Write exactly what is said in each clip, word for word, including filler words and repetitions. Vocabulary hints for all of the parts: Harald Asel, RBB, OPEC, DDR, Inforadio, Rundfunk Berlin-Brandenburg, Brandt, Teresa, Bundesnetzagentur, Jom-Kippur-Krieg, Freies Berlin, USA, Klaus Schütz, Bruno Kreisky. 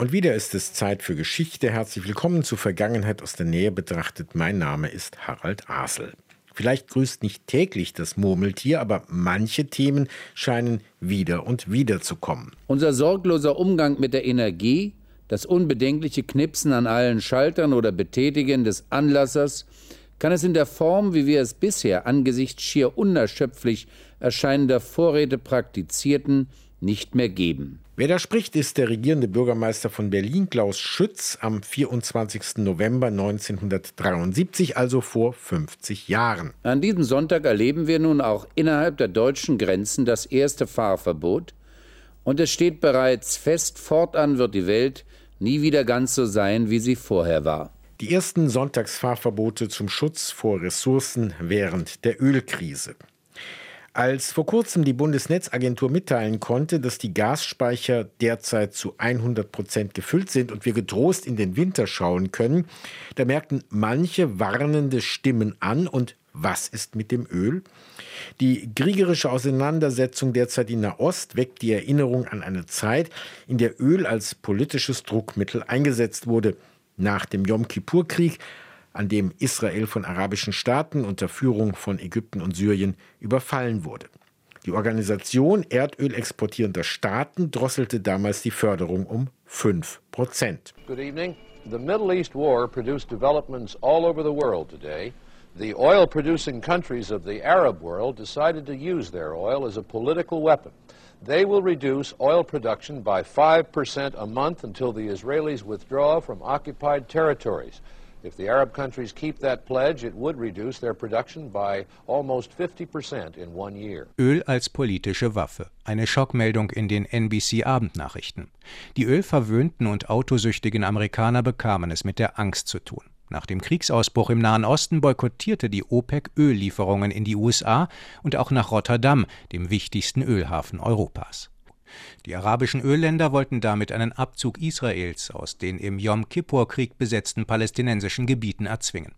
Und wieder ist es Zeit für Geschichte. Herzlich willkommen zu Vergangenheit aus der Nähe betrachtet. Mein Name ist Harald Asel. Vielleicht grüßt nicht täglich das Murmeltier, aber manche Themen scheinen wieder und wieder zu kommen. Unser sorgloser Umgang mit der Energie, das unbedenkliche Knipsen an allen Schaltern oder Betätigen des Anlassers, kann es in der Form, wie wir es bisher angesichts schier unerschöpflich erscheinender Vorräte praktizierten, nicht mehr geben. Wer da spricht, ist der regierende Bürgermeister von Berlin, Klaus Schütz, am vierundzwanzigsten November neunzehnhundertdreiundsiebzig, also vor fünfzig Jahren. An diesem Sonntag erleben wir nun auch innerhalb der deutschen Grenzen das erste Fahrverbot. Und es steht bereits fest, fortan wird die Welt nie wieder ganz so sein, wie sie vorher war. Die ersten Sonntagsfahrverbote zum Schutz vor Ressourcen während der Ölkrise. Als vor kurzem die Bundesnetzagentur mitteilen konnte, dass die Gasspeicher derzeit zu hundert Prozent gefüllt sind und wir getrost in den Winter schauen können, da merkten manche warnende Stimmen an. Und was ist mit dem Öl? Die kriegerische Auseinandersetzung derzeit in Nahost weckt die Erinnerung an eine Zeit, in der Öl als politisches Druckmittel eingesetzt wurde. Nach dem Jom-Kippur-Krieg, an dem Israel von arabischen Staaten unter Führung von Ägypten und Syrien überfallen wurde. Die Organisation erdölexportierender Staaten drosselte damals die Förderung um fünf Prozent. Good evening. The Middle East War produced developments all over the world today. The oil-producing countries of the Arab world decided to use their oil as a political weapon. They will reduce oil production by five percent a month until the Israelis withdraw from occupied territories. If the Arab countries keep that pledge, it would reduce their production by almost fifty percent in one year. Öl als politische Waffe. Eine Schockmeldung in den N B C-Abendnachrichten. Die ölverwöhnten und autosüchtigen Amerikaner bekamen es mit der Angst zu tun. Nach dem Kriegsausbruch im Nahen Osten boykottierte die OPEC Öllieferungen in die U S A und auch nach Rotterdam, dem wichtigsten Ölhafen Europas. Die arabischen Ölländer wollten damit einen Abzug Israels aus den im Jom-Kippur-Krieg besetzten palästinensischen Gebieten erzwingen.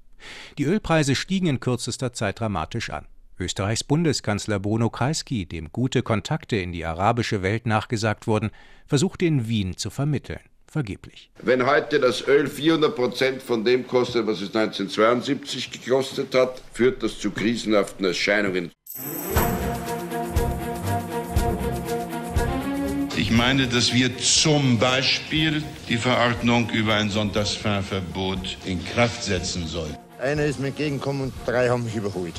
Die Ölpreise stiegen in kürzester Zeit dramatisch an. Österreichs Bundeskanzler Bruno Kreisky, dem gute Kontakte in die arabische Welt nachgesagt wurden, versuchte in Wien zu vermitteln. Vergeblich. Wenn heute das Öl vierhundert Prozent von dem kostet, was es neunzehnhundertzweiundsiebzig gekostet hat, führt das zu krisenhaften Erscheinungen. Ich meine, dass wir zum Beispiel die Verordnung über ein Sonntagsfahrverbot in Kraft setzen sollen. Einer ist mir entgegengekommen und drei haben mich überholt.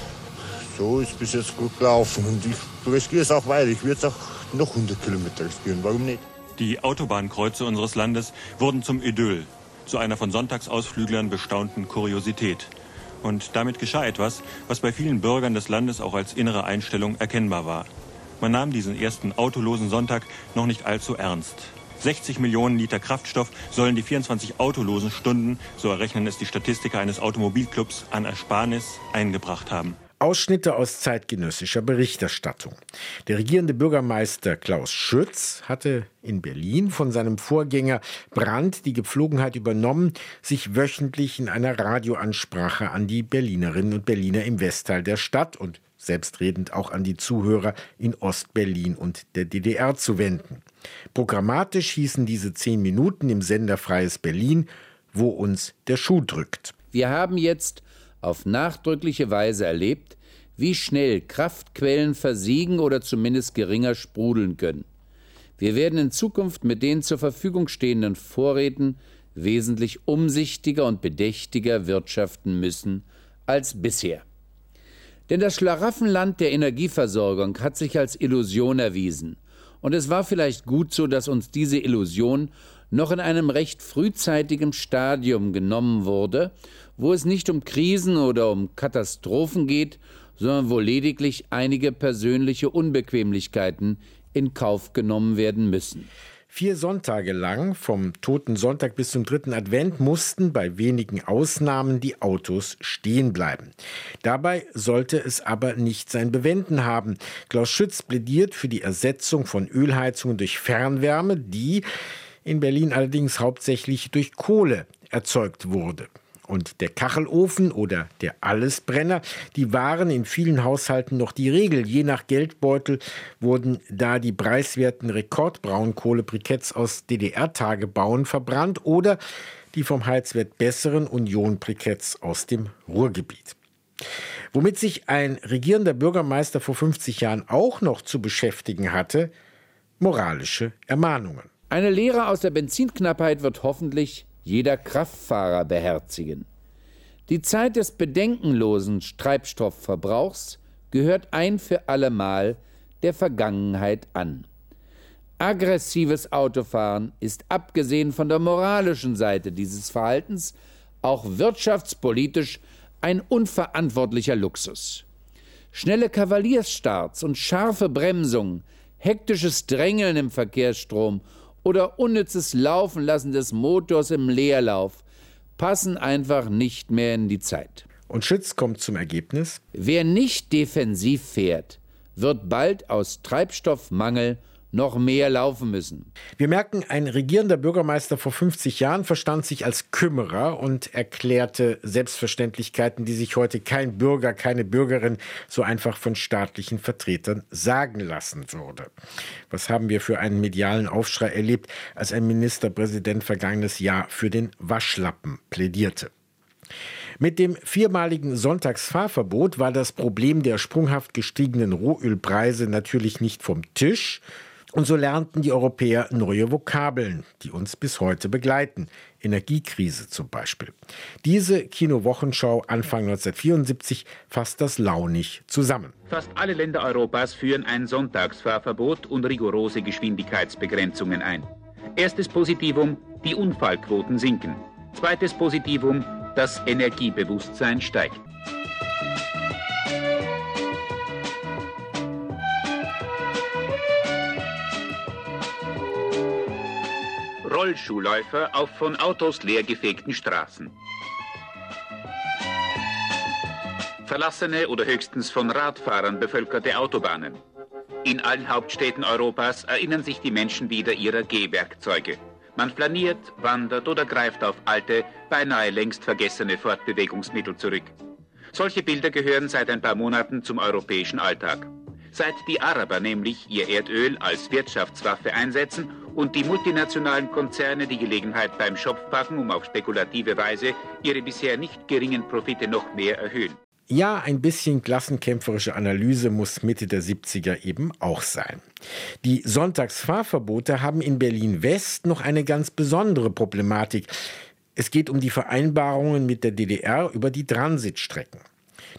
So ist bis jetzt gut gelaufen und ich riskiere es auch weiter. Ich würde es auch noch hundert Kilometer riskieren, warum nicht? Die Autobahnkreuze unseres Landes wurden zum Idyll, zu einer von Sonntagsausflüglern bestaunten Kuriosität. Und damit geschah etwas, was bei vielen Bürgern des Landes auch als innere Einstellung erkennbar war. Man nahm diesen ersten autolosen Sonntag noch nicht allzu ernst. sechzig Millionen Liter Kraftstoff sollen die vierundzwanzig autolosen Stunden, so errechnen es die Statistiker eines Automobilclubs, an Ersparnis eingebracht haben. Ausschnitte aus zeitgenössischer Berichterstattung. Der regierende Bürgermeister Klaus Schütz hatte in Berlin von seinem Vorgänger Brandt die Gepflogenheit übernommen, sich wöchentlich in einer Radioansprache an die Berlinerinnen und Berliner im Westteil der Stadt und selbstredend auch an die Zuhörer in Ostberlin und der D D R zu wenden. Programmatisch hießen diese zehn Minuten im Sender Freies Berlin, wo uns der Schuh drückt. Wir haben jetzt auf nachdrückliche Weise erlebt, wie schnell Kraftquellen versiegen oder zumindest geringer sprudeln können. Wir werden in Zukunft mit den zur Verfügung stehenden Vorräten wesentlich umsichtiger und bedächtiger wirtschaften müssen als bisher. Denn das Schlaraffenland der Energieversorgung hat sich als Illusion erwiesen. Und es war vielleicht gut so, dass uns diese Illusion noch in einem recht frühzeitigen Stadium genommen wurde, wo es nicht um Krisen oder um Katastrophen geht, sondern wo lediglich einige persönliche Unbequemlichkeiten in Kauf genommen werden müssen. Vier Sonntage lang, vom Toten Sonntag bis zum dritten Advent, mussten bei wenigen Ausnahmen die Autos stehen bleiben. Dabei sollte es aber nicht sein Bewenden haben. Klaus Schütz plädiert für die Ersetzung von Ölheizungen durch Fernwärme, die in Berlin allerdings hauptsächlich durch Kohle erzeugt wurde. und der Kachelofen oder der Allesbrenner, die waren in vielen Haushalten noch die Regel. Je nach Geldbeutel wurden da die preiswerten Rekordbraunkohlebriketts aus D D R-Tagebauen verbrannt oder die vom Heizwert besseren Union-Briketts aus dem Ruhrgebiet. Womit sich ein regierender Bürgermeister vor fünfzig Jahren auch noch zu beschäftigen hatte: moralische Ermahnungen. Eine Lehre aus der Benzinknappheit wird hoffentlich jeder Kraftfahrer beherzigen. Die Zeit des bedenkenlosen Treibstoffverbrauchs gehört ein für allemal der Vergangenheit an. Aggressives Autofahren ist abgesehen von der moralischen Seite dieses Verhaltens auch wirtschaftspolitisch ein unverantwortlicher Luxus. Schnelle Kavaliersstarts und scharfe Bremsungen, hektisches Drängeln im Verkehrsstrom oder unnützes Laufenlassen des Motors im Leerlauf passen einfach nicht mehr in die Zeit. Und Schütz kommt zum Ergebnis: Wer nicht defensiv fährt, wird bald aus Treibstoffmangel noch mehr laufen müssen. Wir merken, ein regierender Bürgermeister vor fünfzig Jahren verstand sich als Kümmerer und erklärte Selbstverständlichkeiten, die sich heute kein Bürger, keine Bürgerin so einfach von staatlichen Vertretern sagen lassen würde. Was haben wir für einen medialen Aufschrei erlebt, als ein Ministerpräsident vergangenes Jahr für den Waschlappen plädierte. Mit dem viermaligen Sonntagsfahrverbot war das Problem der sprunghaft gestiegenen Rohölpreise natürlich nicht vom Tisch. Und so lernten die Europäer neue Vokabeln, die uns bis heute begleiten. Energiekrise zum Beispiel. Diese Kino-Wochenschau Anfang neunzehnhundertvierundsiebzig fasst das launig zusammen. Fast alle Länder Europas führen ein Sonntagsfahrverbot und rigorose Geschwindigkeitsbegrenzungen ein. Erstes Positivum, die Unfallquoten sinken. Zweites Positivum, das Energiebewusstsein steigt. Rollschuhläufer auf von Autos leergefegten Straßen. Verlassene oder höchstens von Radfahrern bevölkerte Autobahnen. In allen Hauptstädten Europas erinnern sich die Menschen wieder ihrer Gehwerkzeuge. Man flaniert, wandert oder greift auf alte, beinahe längst vergessene Fortbewegungsmittel zurück. Solche Bilder gehören seit ein paar Monaten zum europäischen Alltag. Seit die Araber nämlich ihr Erdöl als Wirtschaftswaffe einsetzen und die multinationalen Konzerne die Gelegenheit beim Schopf packen, um auf spekulative Weise ihre bisher nicht geringen Profite noch mehr erhöhen. Ja, ein bisschen klassenkämpferische Analyse muss Mitte der siebziger eben auch sein. Die Sonntagsfahrverbote haben in Berlin-West noch eine ganz besondere Problematik. Es geht um die Vereinbarungen mit der D D R über die Transitstrecken.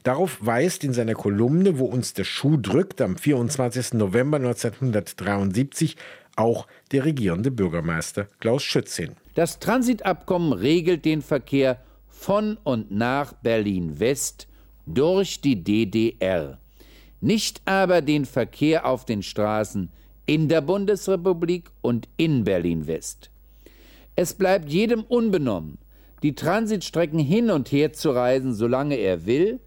Darauf weist in seiner Kolumne, wo uns der Schuh drückt, am vierundzwanzigsten November neunzehnhundertdreiundsiebzig auch der regierende Bürgermeister Klaus Schütz hin. Das Transitabkommen regelt den Verkehr von und nach Berlin-West durch die D D R, nicht aber den Verkehr auf den Straßen in der Bundesrepublik und in Berlin-West. Es bleibt jedem unbenommen, die Transitstrecken hin und her zu reisen, solange er will.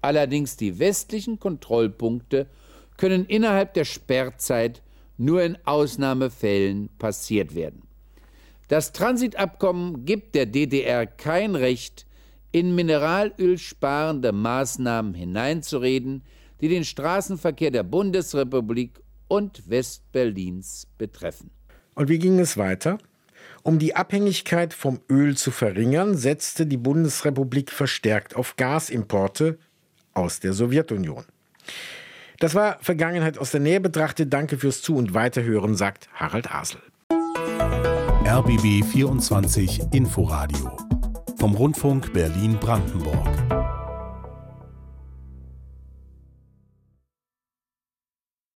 Allerdings die westlichen Kontrollpunkte können innerhalb der Sperrzeit nur in Ausnahmefällen passiert werden. Das Transitabkommen gibt der D D R kein Recht, in mineralölsparende Maßnahmen hineinzureden, die den Straßenverkehr der Bundesrepublik und Westberlins betreffen. Und wie ging es weiter? Um die Abhängigkeit vom Öl zu verringern, setzte die Bundesrepublik verstärkt auf Gasimporte aus der Sowjetunion. Das war Vergangenheit aus der Nähe betrachtet. Danke fürs Zu- und Weiterhören, sagt Harald Asel. R B B vierundzwanzig Inforadio vom Rundfunk Berlin-Brandenburg.